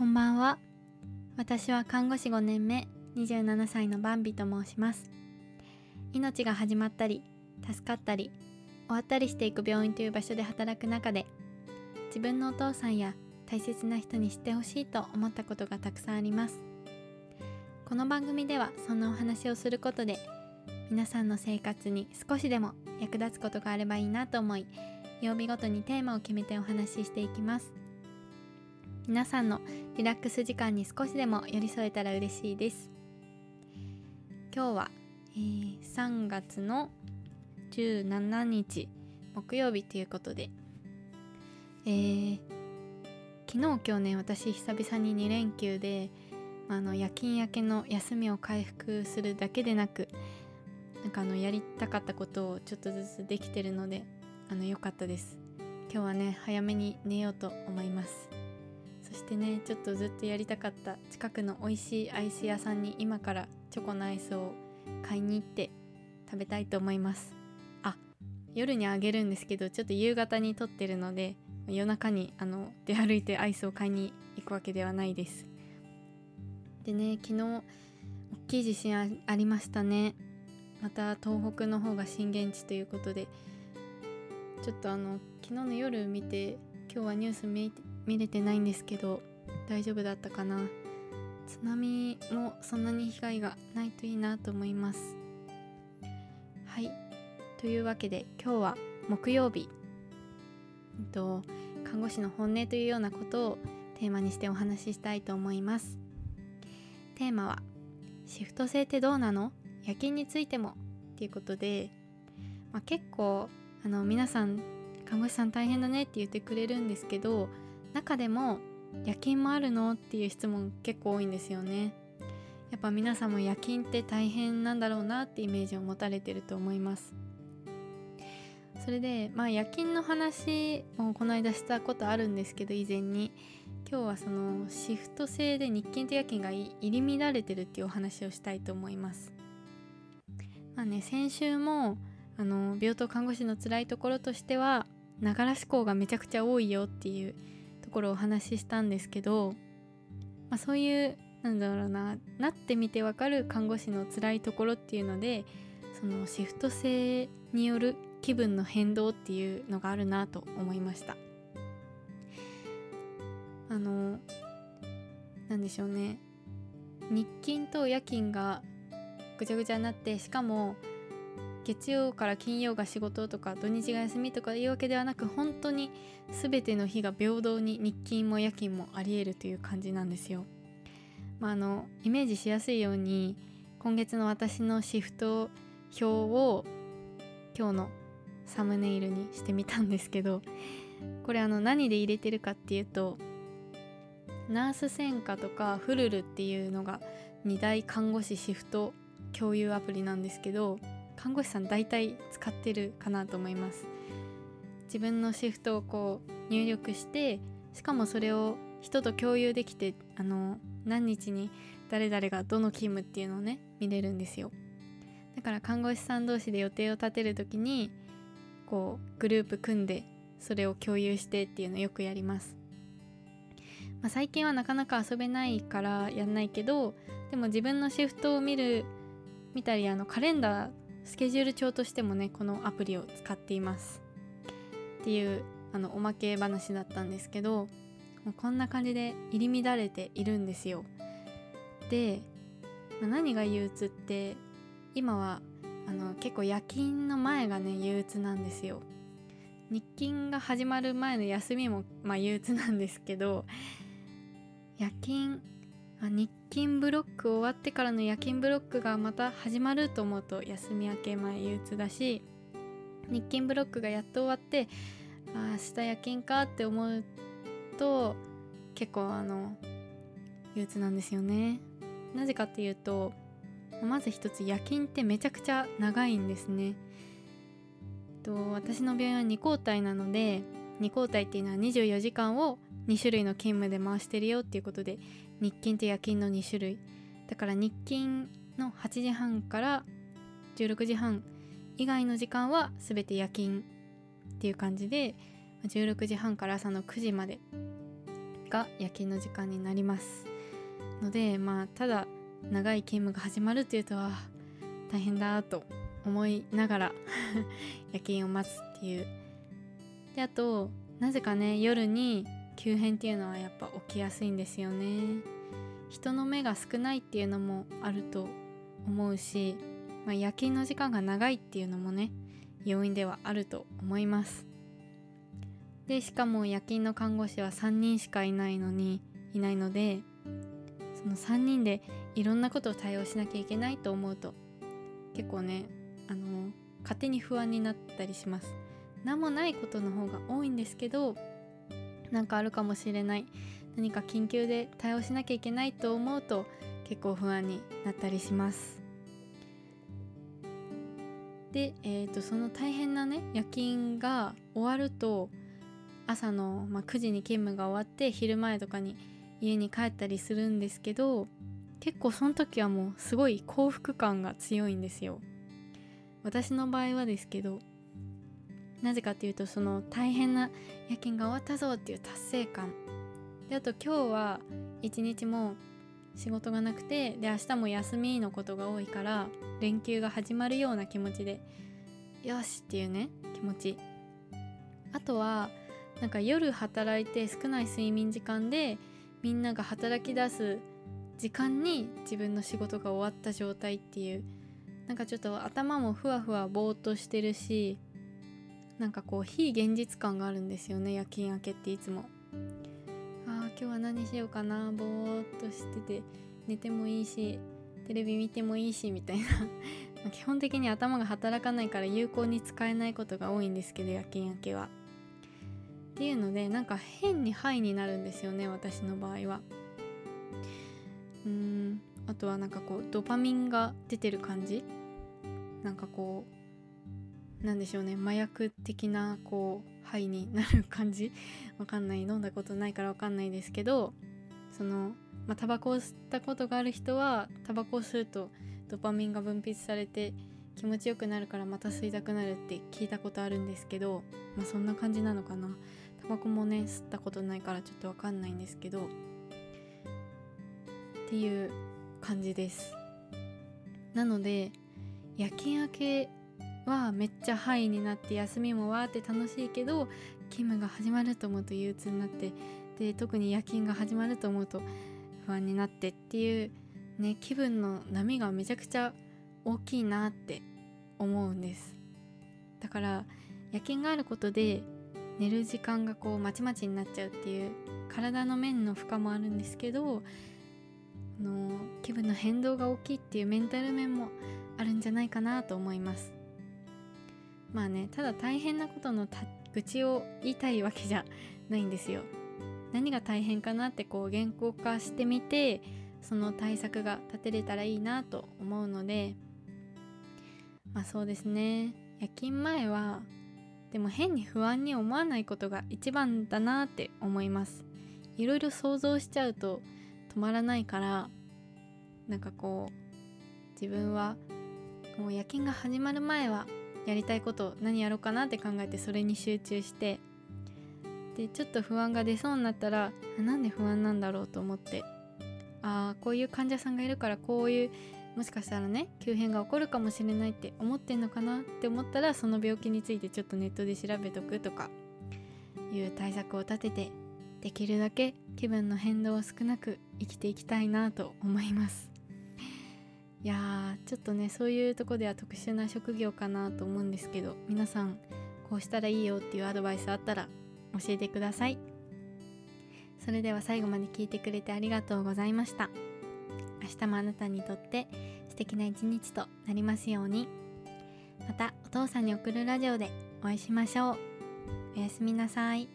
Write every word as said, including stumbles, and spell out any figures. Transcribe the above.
こんばんは。私は看護師ごねんめ、にじゅうななさいのバンビと申します。命が始まったり、助かったり、終わったりしていく病院という場所で働く中で、自分のお父さんや大切な人に知ってほしいと思ったことがたくさんあります。この番組ではそんなお話をすることで、皆さんの生活に少しでも役立つことがあればいいなと思い、曜日ごとにテーマを決めてお話ししていきます。皆さんのリラックス時間に少しでも寄り添えたら嬉しいです。今日は、えー、さんがつのじゅうしちにち木曜日ということで、えー、昨日今日ね、私久々ににれんきゅうで、あの夜勤明けの休みを回復するだけでなく、なんかあのやりたかったことをちょっとずつできてるので、あの良かったです。今日はね、早めに寝ようと思います。そしてね、ちょっとずっとやりたかった近くの美味しいアイス屋さんに今からチョコのアイスを買いに行って食べたいと思います。あ、夜にあげるんですけど、ちょっと夕方に撮ってるので、夜中にあの出歩いてアイスを買いに行くわけではないです。でね、昨日大きい地震 あ, ありましたね。また東北の方が震源地ということで、ちょっとあの昨日の夜見て、今日はニュース 見, 見れてないんですけど、大丈夫だったかな。津波もそんなに被害がないといいなと思います。はい、というわけで今日は木曜日、えっと、看護師の本音というようなことをテーマにしてお話ししたいと思います。テーマはシフト制ってどうなの？夜勤についてもっていうことで、まあ、結構あの皆さん看護師さん大変だねって言ってくれるんですけど、中でも夜勤もあるのっていう質問結構多いんですよね。やっぱ皆さんも夜勤って大変なんだろうなってイメージを持たれてると思います。それで、まあ、夜勤の話をこの間したことあるんですけど、以前に今日はそのシフト制で日勤と夜勤が入り乱れてるっていうお話をしたいと思います。まあね、先週もあの病棟看護師の辛いところとしては、ながら思考がめちゃくちゃ多いよっていうところをお話ししたんですけど、まあ、そういうなんだろうな、なってみてわかる看護師の辛いところっていうので、そのシフト制による気分の変動っていうのがあるなと思いました。あのなんでしょうね、日勤と夜勤がぐちゃぐちゃになって、しかも月曜から金曜が仕事とか土日が休みとかいうわけではなく、本当に全ての日が平等に日勤も夜勤もありえるという感じなんですよ。まあ、あのイメージしやすいように、今月の私のシフト表を今日のサムネイルにしてみたんですけど、これあの何で入れてるかっていうと、ナース専科とかフルルっていうのがにだい看護師シフト共有アプリなんですけど、看護師さん大体使ってるかなと思います。自分のシフトをこう入力して、しかもそれを人と共有できて、あの何日に誰々がどの勤務っていうのをね、見れるんですよ。だから看護師さん同士で予定を立てるときに、こうグループ組んでそれを共有してっていうのをよくやります。まあ、最近はなかなか遊べないからやんないけど、でも自分のシフトを見る見たり、あのカレンダースケジュール帳としてもね、このアプリを使っていますっていうあのおまけ話だったんですけど、もうこんな感じで入り乱れているんですよ。で、まあ、何が憂鬱って、今はあの結構夜勤の前がね憂鬱なんですよ。日勤が始まる前の休みも、まあ、憂鬱なんですけど、夜勤、まあ、日勤ブロック終わってからの夜勤ブロックがまた始まると思うと、休み明け前憂鬱だし、日勤ブロックがやっと終わって、あ、明日夜勤かって思うと結構あの憂鬱なんですよね。なぜかっていうと、まず一つ、夜勤ってめちゃくちゃ長いんですね。と私の病院はに交代なので、に交代っていうのはにじゅうよじかんをに種類の勤務で回してるよっていうことで、日勤と夜勤のに種類だから、日勤のはちじはんからじゅうろくじはん以外の時間は全て夜勤っていう感じで、じゅうろくじはんから朝のくじまでが夜勤の時間になりますので、まあただ長い勤務が始まるっていうとは大変だと思いながら夜勤を待つっていう。で、あとなぜかね、夜に急変っていうのはやっぱ起きやすいんですよね。人の目が少ないっていうのもあると思うし、まあ、夜勤の時間が長いっていうのもね、要因ではあると思います。で、しかも夜勤の看護師はさんにんしかいないのにいないので、そのさんにんでいろんなことを対応しなきゃいけないと思うと、結構ね、あの勝手に不安になったりします。何もないことの方が多いんですけど、なんかあるかもしれない、何か緊急で対応しなきゃいけないと思うと結構不安になったりします。で、えーと、その大変なね夜勤が終わると、朝の、まあ、くじに勤務が終わって昼前とかに家に帰ったりするんですけど、結構その時はもうすごい幸福感が強いんですよ。私の場合はですけど、なぜかっていうと、その大変な夜勤が終わったぞっていう達成感で、あと今日は一日も仕事がなくて、で明日も休みのことが多いから連休が始まるような気持ちで、よしっていうね気持ち。あとはなんか夜働いて少ない睡眠時間でみんなが働き出す時間に自分の仕事が終わった状態っていう、なんかちょっと頭もふわふわぼーっとしてるし、なんかこう非現実感があるんですよね、夜勤明けっていつも。ああ今日は何しようかな、ぼーっとしてて、寝てもいいしテレビ見てもいいしみたいな基本的に頭が働かないから有効に使えないことが多いんですけど、夜勤明けはっていうので、なんか変にハイになるんですよね、私の場合は。うーん、あとはなんかこうドパミンが出てる感じ、なんかこうなんでしょうね、麻薬的なこうハイになる感じわかんない、飲んだことないからわかんないですけど、そのまあタバコを吸ったことがある人はタバコを吸うとドパミンが分泌されて気持ちよくなるからまた吸いたくなるって聞いたことあるんですけど、まあそんな感じなのかな。タバコもね吸ったことないからちょっとわかんないんですけどっていう感じです。なので夜勤明けはめっちゃハイになって、休みもわーって楽しいけど、勤務が始まると思うと憂鬱になって、で特に夜勤が始まると思うと不安になってっていうね、気分の波がめちゃくちゃ大きいなって思うんです。だから夜勤があることで寝る時間がこうまちまちになっちゃうっていう体の面の負荷もあるんですけど、の気分の変動が大きいっていうメンタル面もあるんじゃないかなと思います。まあね、ただ大変なことのた愚痴を言いたいわけじゃないんですよ。何が大変かなってこう言語化してみて、その対策が立てれたらいいなと思うので、まあそうですね、夜勤前はでも変に不安に思わないことが一番だなって思います。いろいろ想像しちゃうと止まらないから、なんかこう自分はもう夜勤が始まる前はやりたいこと何やろうかなって考えて、それに集中して、でちょっと不安が出そうになったら、なんで不安なんだろうと思って、あーこういう患者さんがいるから、こういうもしかしたらね急変が起こるかもしれないって思ってんのかなって思ったら、その病気についてちょっとネットで調べとくとかいう対策を立てて、できるだけ気分の変動を少なく生きていきたいなと思います。いやーちょっとね、そういうとこでは特殊な職業かなと思うんですけど、皆さんこうしたらいいよっていうアドバイスあったら教えてください。それでは最後まで聞いてくれてありがとうございました。明日もあなたにとって素敵な一日となりますように。またお父さんに送るラジオでお会いしましょう。おやすみなさい。